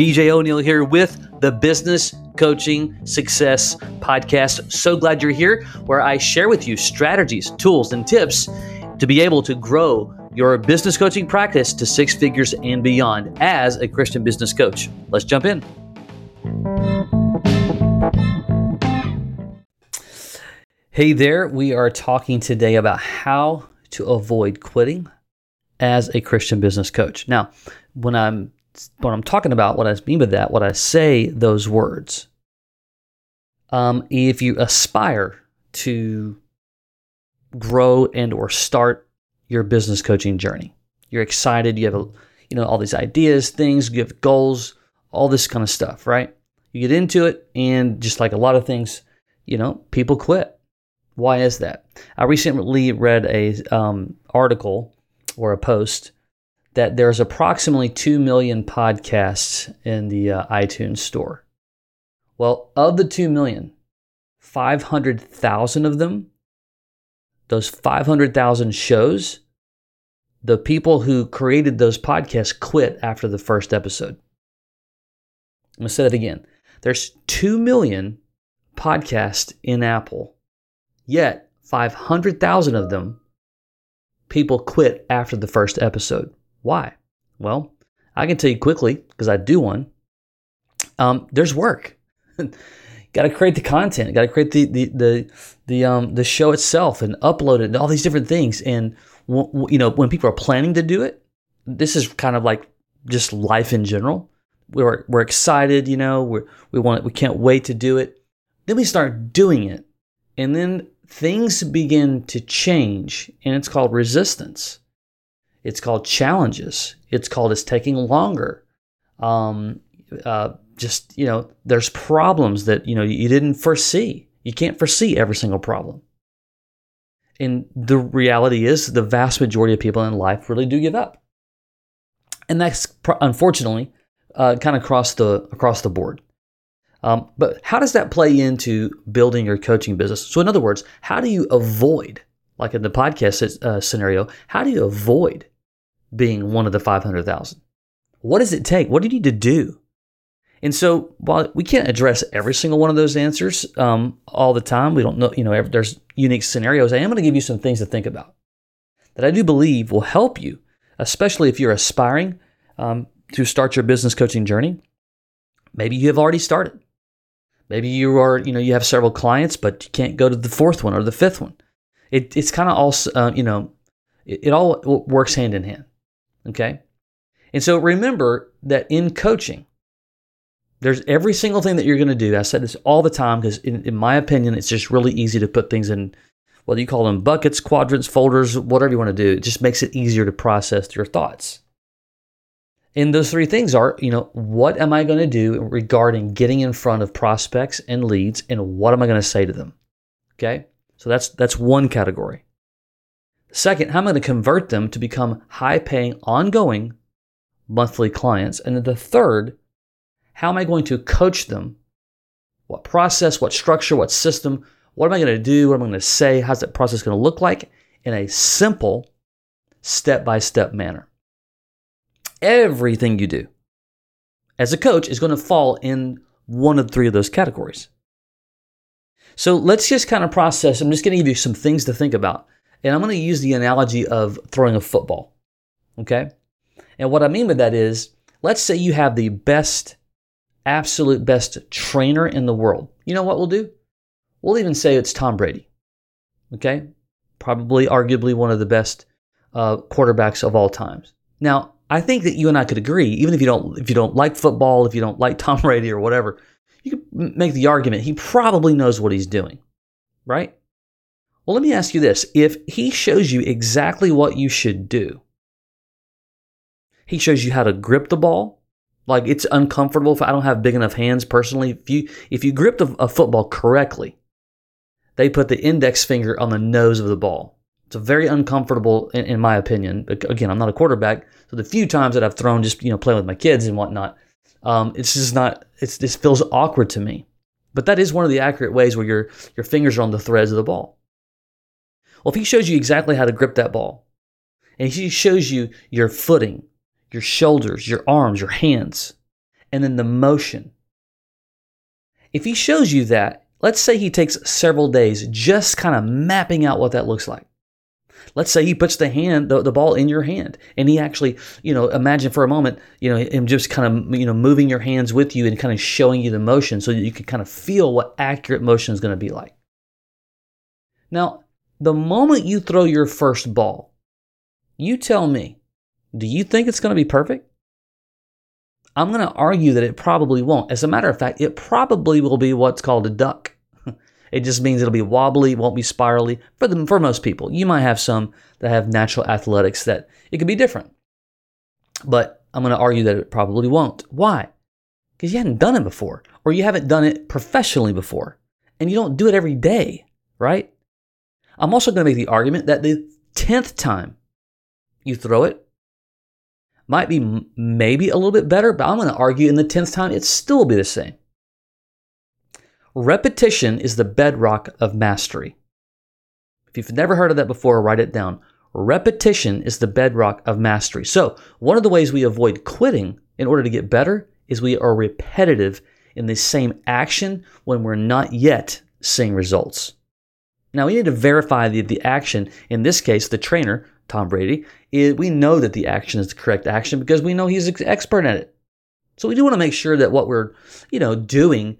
BJ O'Neill here with the Business Coaching Success Podcast. So glad you're here, where I share with you strategies, tools, and tips to be able to grow your business coaching practice to six figures and beyond as a Christian business coach. Let's jump in. Hey there, we are talking today about how to avoid quitting as a Christian business coach. Now, when I'm talking about what I mean by that, what I say those words, if you aspire to grow and or start your business coaching journey, you're excited, you have all these ideas, things, you have goals, all this kind of stuff, right? You get into it, and just like a lot of things, people quit. Why is that? I recently read a article or a post that there's approximately 2 million podcasts in the iTunes store. Well, of the 2 million, 500,000 of them, those 500,000 shows, the people who created those podcasts quit after the first episode. I'm going to say that again. There's 2 million podcasts in Apple, yet 500,000 of them, people quit after the first episode. Why? Well, I can tell you quickly because I do one. There's work. Got to create the content. Got to create the show itself and upload it and all these different things. And when people are planning to do it, this is kind of like just life in general. We're excited, We want it. We can't wait to do it. Then we start doing it, and then things begin to change, and it's called resistance. It's called challenges. It's taking longer. There's problems that, you didn't foresee. You can't foresee every single problem. And the reality is the vast majority of people in life really do give up. And that's unfortunately kind of across the board. But how does that play into building your coaching business? So in other words, how do you avoid, like in the podcast scenario, how do you avoid being one of the 500,000? What does it take? What do you need to do? And so while we can't address every single one of those answers all the time, we don't know, there's unique scenarios. I am going to give you some things to think about that I do believe will help you, especially if you're aspiring to start your business coaching journey. Maybe you have already started. Maybe you are, you have several clients, but you can't go to the fourth one or the fifth one. It's kind of all, it all works hand in hand, okay? And so remember that in coaching, there's every single thing that you're going to do. I said this all the time because in my opinion, it's just really easy to put things in, whether you call them buckets, quadrants, folders, whatever you want to do. It just makes it easier to process your thoughts. And those three things are, what am I going to do regarding getting in front of prospects and leads, and what am I going to say to them, okay? So that's one category. Second, how am I going to convert them to become high-paying, ongoing monthly clients? And then the third, how am I going to coach them? What process, what structure, what system? What am I going to do? What am I going to say? How's that process going to look like in a simple, step-by-step manner? Everything you do as a coach is going to fall in one of three of those categories. So let's just kind of process. I'm just going to give you some things to think about. And I'm going to use the analogy of throwing a football, okay? And what I mean by that is, let's say you have the best, absolute best trainer in the world. You know what we'll do? We'll even say it's Tom Brady, okay? Probably, arguably, one of the best quarterbacks of all times. Now, I think that you and I could agree, even if you don't like football, if you don't like Tom Brady or whatever, you could make the argument he probably knows what he's doing, right? Well, let me ask you this. If he shows you exactly what you should do, he shows you how to grip the ball, like it's uncomfortable. If I don't have big enough hands personally, if you grip a football correctly, they put the index finger on the nose of the ball. It's a very uncomfortable, in my opinion. Again, I'm not a quarterback, so the few times that I've thrown, just playing with my kids and whatnot, this feels awkward to me. But that is one of the accurate ways where your fingers are on the threads of the ball. Well, if he shows you exactly how to grip that ball, and he shows you your footing, your shoulders, your arms, your hands, and then the motion. If he shows you that, let's say he takes several days just kind of mapping out what that looks like. Let's say he puts the ball in your hand, and he actually, imagine for a moment, him just kind of, moving your hands with you and kind of showing you the motion so that you can kind of feel what accurate motion is going to be like. Now, the moment you throw your first ball, you tell me, do you think it's going to be perfect? I'm going to argue that it probably won't. As a matter of fact, it probably will be what's called a duck. It just means it'll be wobbly, won't be spirally for most people. You might have some that have natural athletics that it could be different. But I'm going to argue that it probably won't. Why? Because you hadn't done it before, or you haven't done it professionally before, and you don't do it every day, right? I'm also going to make the argument that the 10th time you throw it might be maybe a little bit better, but I'm going to argue in the 10th time it still will be the same. Repetition is the bedrock of mastery. If you've never heard of that before, write it down. Repetition is the bedrock of mastery. So one of the ways we avoid quitting in order to get better is we are repetitive in the same action when we're not yet seeing results. Now, we need to verify the action. In this case, the trainer, Tom Brady, we know that the action is the correct action because we know he's an expert at it. So we do want to make sure that what we're, doing,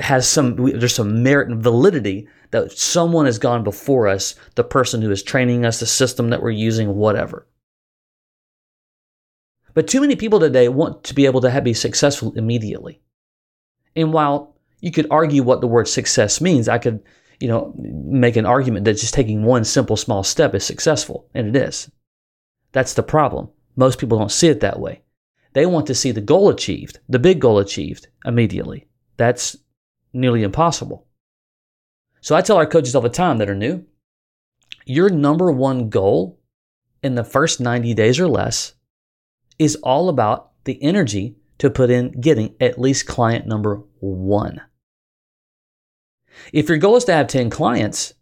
has there's some merit and validity that someone has gone before us, the person who is training us, the system that we're using, whatever. But too many people today want to be able to be successful immediately. And while you could argue what the word success means, I could, make an argument that just taking one simple small step is successful, and it is. That's the problem. Most people don't see it that way. They want to see the goal achieved, the big goal achieved immediately. That's nearly impossible. So I tell our coaches all the time that are new, your number one goal in the first 90 days or less is all about the energy to put in getting at least client number one. If your goal is to have 10 clients,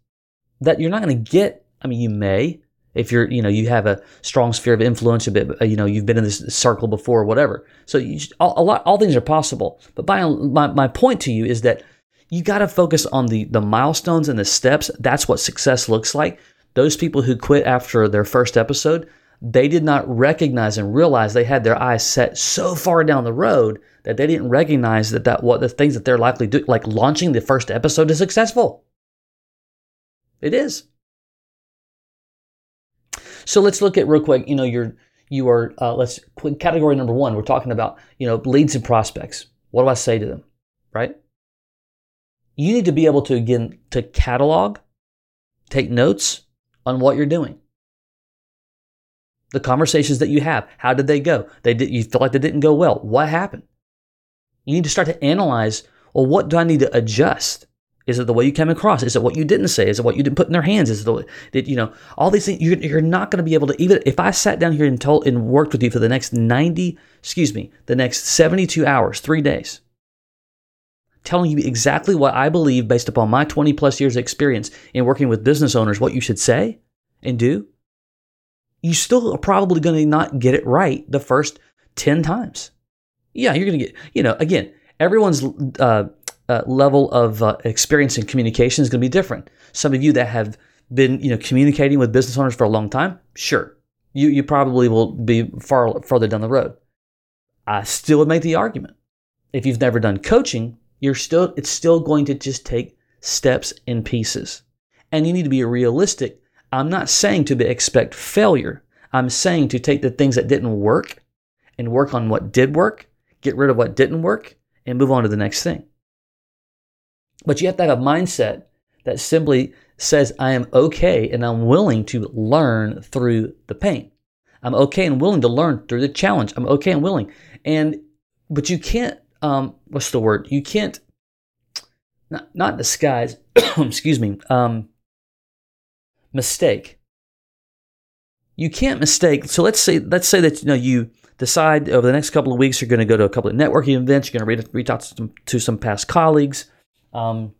that you're not going to get, you may, if you're, you have a strong sphere of influence, a bit, you've been in this circle before or whatever. So all things are possible. But my point to you is that you got to focus on the milestones and the steps. That's what success looks like. Those people who quit after their first episode, they did not recognize and realize they had their eyes set so far down the road that they didn't recognize that what the things that they're likely doing, like launching the first episode, is successful. It is. So let's look at real quick, category number one, we're talking about, leads and prospects. What do I say to them, right? You need to be able to, again, to catalog, take notes on what you're doing. The conversations that you have, how did they go? You feel like they didn't go well. What happened? You need to start to analyze, well, what do I need to adjust? Is it the way you came across? Is it what you didn't say? Is it what you didn't put in their hands? Is it the way that, all these things, you're not going to be able to, even if I sat down here and worked with you for the next 72 hours, 3 days, telling you exactly what I believe based upon my 20 plus years experience in working with business owners, what you should say and do, you still are probably going to not get it right the first 10 times. Yeah, you're going to get, again, everyone's level of experience in communication is going to be different. Some of you that have been, communicating with business owners for a long time, sure, you probably will be farther down the road. I still would make the argument, if you've never done coaching, it's still going to just take steps and pieces, and you need to be realistic. I'm not saying to expect failure. I'm saying to take the things that didn't work and work on what did work, get rid of what didn't work, and move on to the next thing. But you have to have a mindset that simply says, I am okay and I'm willing to learn through the pain. I'm okay and willing to learn through the challenge. I'm okay and willing. But you can't, you can't, not disguise, mistake. You can't mistake. So let's say that you decide over the next couple of weeks you're going to go to a couple of networking events. You're going to reach out to some past colleagues. You're going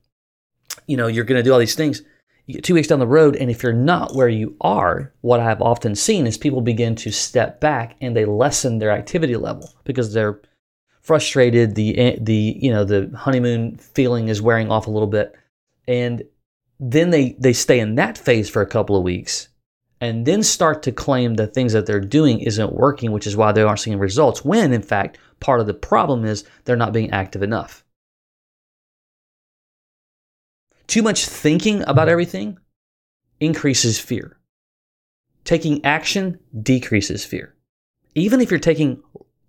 to do all these things. You get 2 weeks down the road, and if you're not where you are, what I have often seen is people begin to step back and they lessen their activity level because they're frustrated. The you know, the honeymoon feeling is wearing off a little bit, and then they stay in that phase for a couple of weeks, and then start to claim the things that they're doing isn't working, which is why they aren't seeing results, when in fact part of the problem is they're not being active enough. Too much thinking about everything increases fear. Taking action decreases fear. Even if you're taking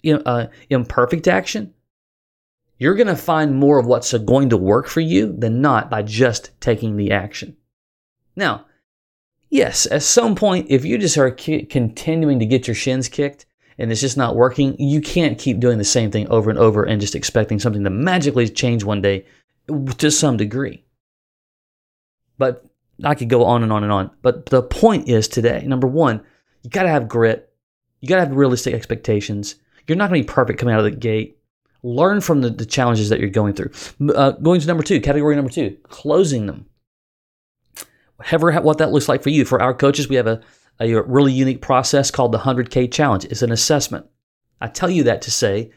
imperfect action, you're going to find more of what's going to work for you than not by just taking the action. Now, yes, at some point, if you just are continuing to get your shins kicked and it's just not working, you can't keep doing the same thing over and over and just expecting something to magically change one day to some degree. But I could go on and on and on. But the point is today, number one, you got to have grit. You got to have realistic expectations. You're not going to be perfect coming out of the gate. Learn from the challenges that you're going through. Going to number two, category number two, closing them. However, what that looks like for you. For our coaches, we have a really unique process called the 100K Challenge. It's an assessment. I tell you that to say,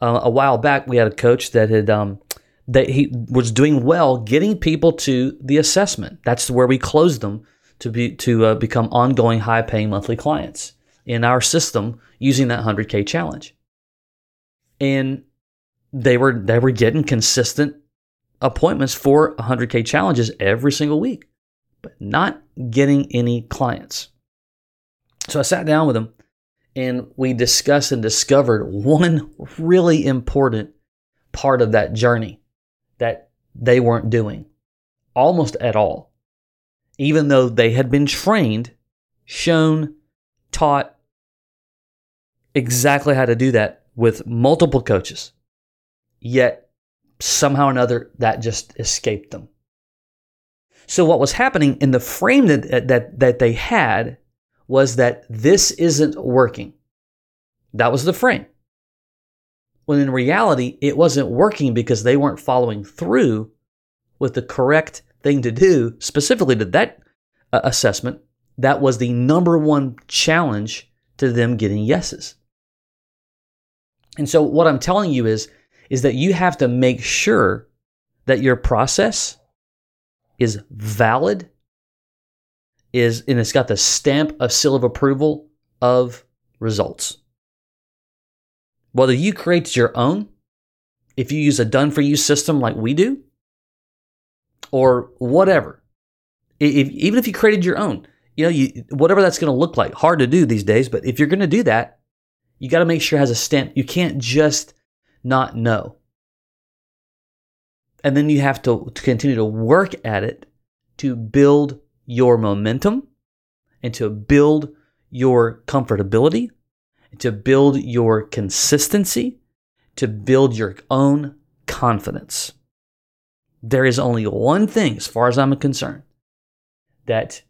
a while back, we had a coach that had he was doing well getting people to the assessment. That's where we closed them to become ongoing, high-paying monthly clients in our system using that 100K Challenge. And they were getting consistent appointments for 100K challenges every single week, but not getting any clients. So I sat down with them and we discussed and discovered one really important part of that journey that they weren't doing almost at all, even though they had been trained, shown, taught exactly how to do that with multiple coaches, yet somehow or another that just escaped them. So what was happening in the frame that they had was that this isn't working. That was the frame. When in reality, it wasn't working because they weren't following through with the correct thing to do, specifically to that assessment. That was the number one challenge to them getting yeses. And so what I'm telling you is that you have to make sure that your process is valid, and it's got the stamp of seal of approval of results. Whether you create your own, if you use a done-for-you system like we do, or whatever, even if you created your own, whatever that's going to look like, hard to do these days, but if you're going to do that, you got to make sure it has a stamp. You can't just not know. And then you have to continue to work at it to build your momentum and to build your comfortability, to build your consistency, to build your own confidence. There is only one thing, as far as I'm concerned, that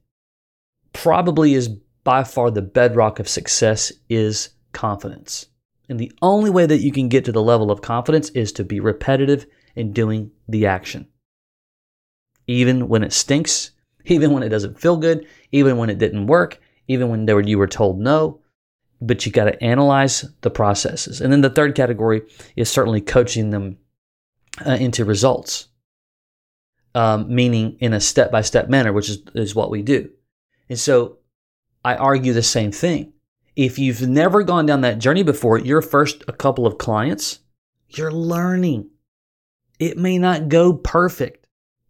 probably is by far the bedrock of success is confidence. And the only way that you can get to the level of confidence is to be repetitive in doing the action. Even when it stinks, even when it doesn't feel good, even when it didn't work, even when you were told no, but you got to analyze the processes. And then the third category is certainly coaching them into results, meaning in a step-by-step manner, which is what we do. And so I argue the same thing. If you've never gone down that journey before, your first a couple of clients, you're learning. It may not go perfect.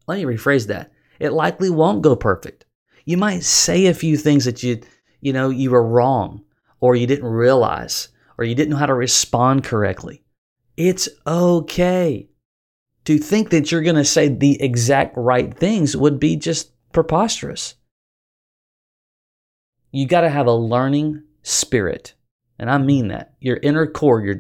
Let me rephrase that. It likely won't go perfect. You might say a few things that you were wrong, or you didn't realize, or you didn't know how to respond correctly. It's okay. To think that you're going to say the exact right things would be just preposterous. You got to have a learning spirit, and I mean that. Your inner core, your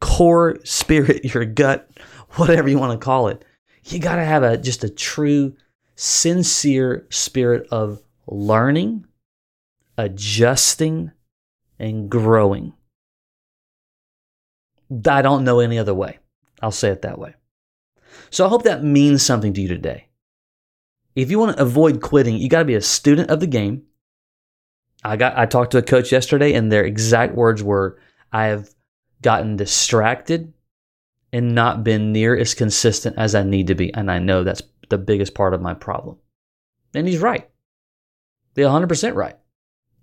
core spirit, your gut, whatever you want to call it. You got to have just a true, sincere spirit of learning, adjusting, and growing. I don't know any other way. I'll say it that way. So I hope that means something to you today. If you want to avoid quitting, you got to be a student of the game. I talked to a coach yesterday, and their exact words were, I have gotten distracted and not been near as consistent as I need to be. And I know that's the biggest part of my problem. And he's right. They're 100% right.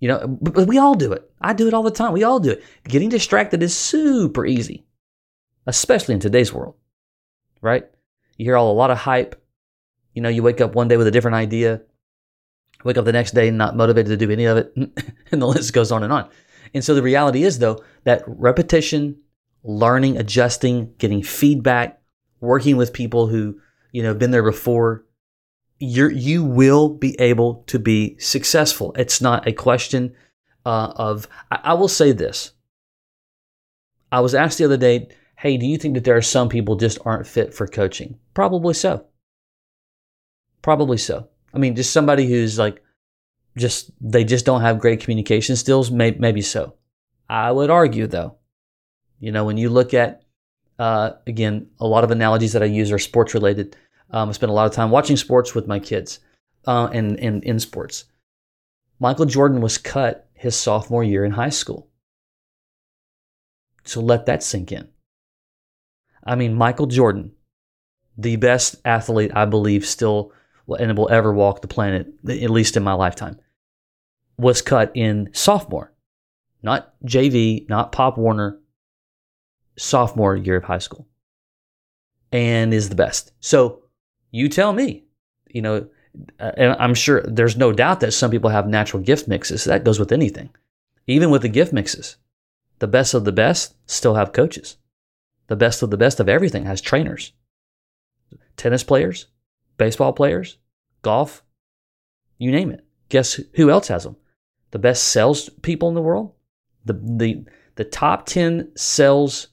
You know, but we all do it. I do it all the time. We all do it. Getting distracted is super easy, especially in today's world, right? You hear all a lot of hype. You know, you wake up one day with a different idea, wake up the next day not motivated to do any of it, and the list goes on and on. And so the reality is, though, that repetition, learning, adjusting, getting feedback, working with people who, you know, have been there before, you will be able to be successful. It's not a question of, I will say this. I was asked the other day, hey, do you think that there are some people just aren't fit for coaching? Probably so. Probably so. I mean, just somebody who's like, they just don't have great communication skills, maybe so. I would argue, though, you know, when you look at, again, a lot of analogies that I use are sports related. I spend a lot of time watching sports with my kids and in sports. Michael Jordan was cut his sophomore year in high school. So let that sink in. I mean, Michael Jordan, the best athlete I believe still and will ever walk the planet, at least in my lifetime, was cut in sophomore. Not JV, not Pop Warner, sophomore year of high school. And is the best. So you tell me, you know, and I'm sure there's no doubt that some people have natural gift mixes. That goes with anything. Even with the gift mixes, the best of the best still have coaches. The best of everything has trainers. Tennis players, baseball players, golf, you name it. Guess who else has them? The best sales people in the world? The top 10 sales,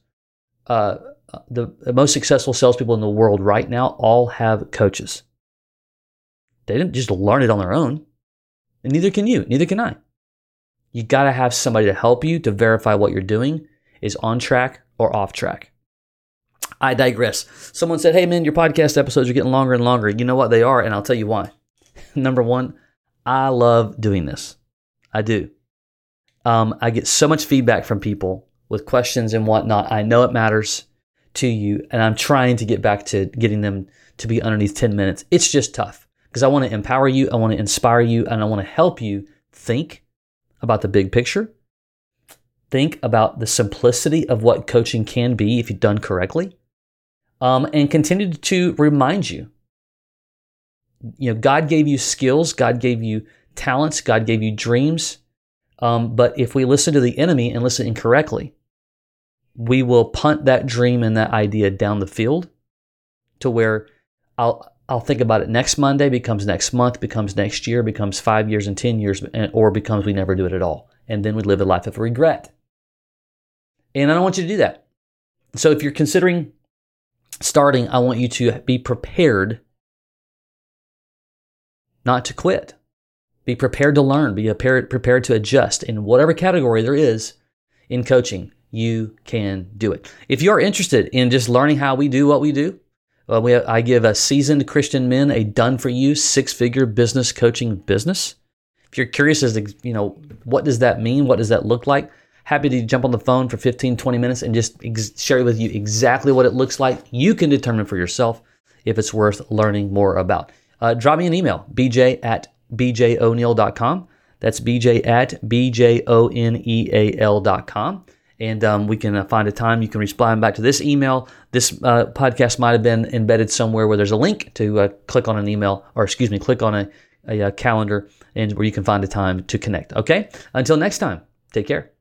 the most successful salespeople in the world right now all have coaches. They didn't just learn it on their own. And neither can you. Neither can I. You got to have somebody to help you to verify what you're doing is on track or off track. I digress. Someone said, hey, man, your podcast episodes are getting longer and longer. You know what? They are, and I'll tell you why. Number one, I love doing this. I do. I get so much feedback from people with questions and whatnot. I know it matters to you, and I'm trying to get back to getting them to be underneath 10 minutes. It's just tough because I want to empower you, I want to inspire you, and I want to help you think about the big picture, think about the simplicity of what coaching can be if you've done correctly, and continue to remind you. You know, God gave you skills, God gave you talents, God gave you dreams, but if we listen to the enemy and listen incorrectly, we will punt that dream and that idea down the field to where I'll think about it next Monday, becomes next month, becomes next year, becomes 5 years and 10 years, or becomes we never do it at all. And then we live a life of regret. And I don't want you to do that. So if you're considering starting, I want you to be prepared not to quit. Be prepared to learn. Be prepared to adjust in whatever category there is in coaching. You can do it. If you're interested in just learning how we do what we do, I give a seasoned Christian men a done-for-you six-figure business coaching business. If you're curious as to, you know, what does that mean? What does that look like? Happy to jump on the phone for 15, 20 minutes and just share with you exactly what it looks like. You can determine for yourself if it's worth learning more about. Drop me an email, bj@bjoneal.com. That's bj@bjoneal.com. And we can find a time. You can respond back to this email. This podcast might have been embedded somewhere where there's a link to click on an email, or excuse me, click on a calendar, and where you can find a time to connect. Okay? Until next time, take care.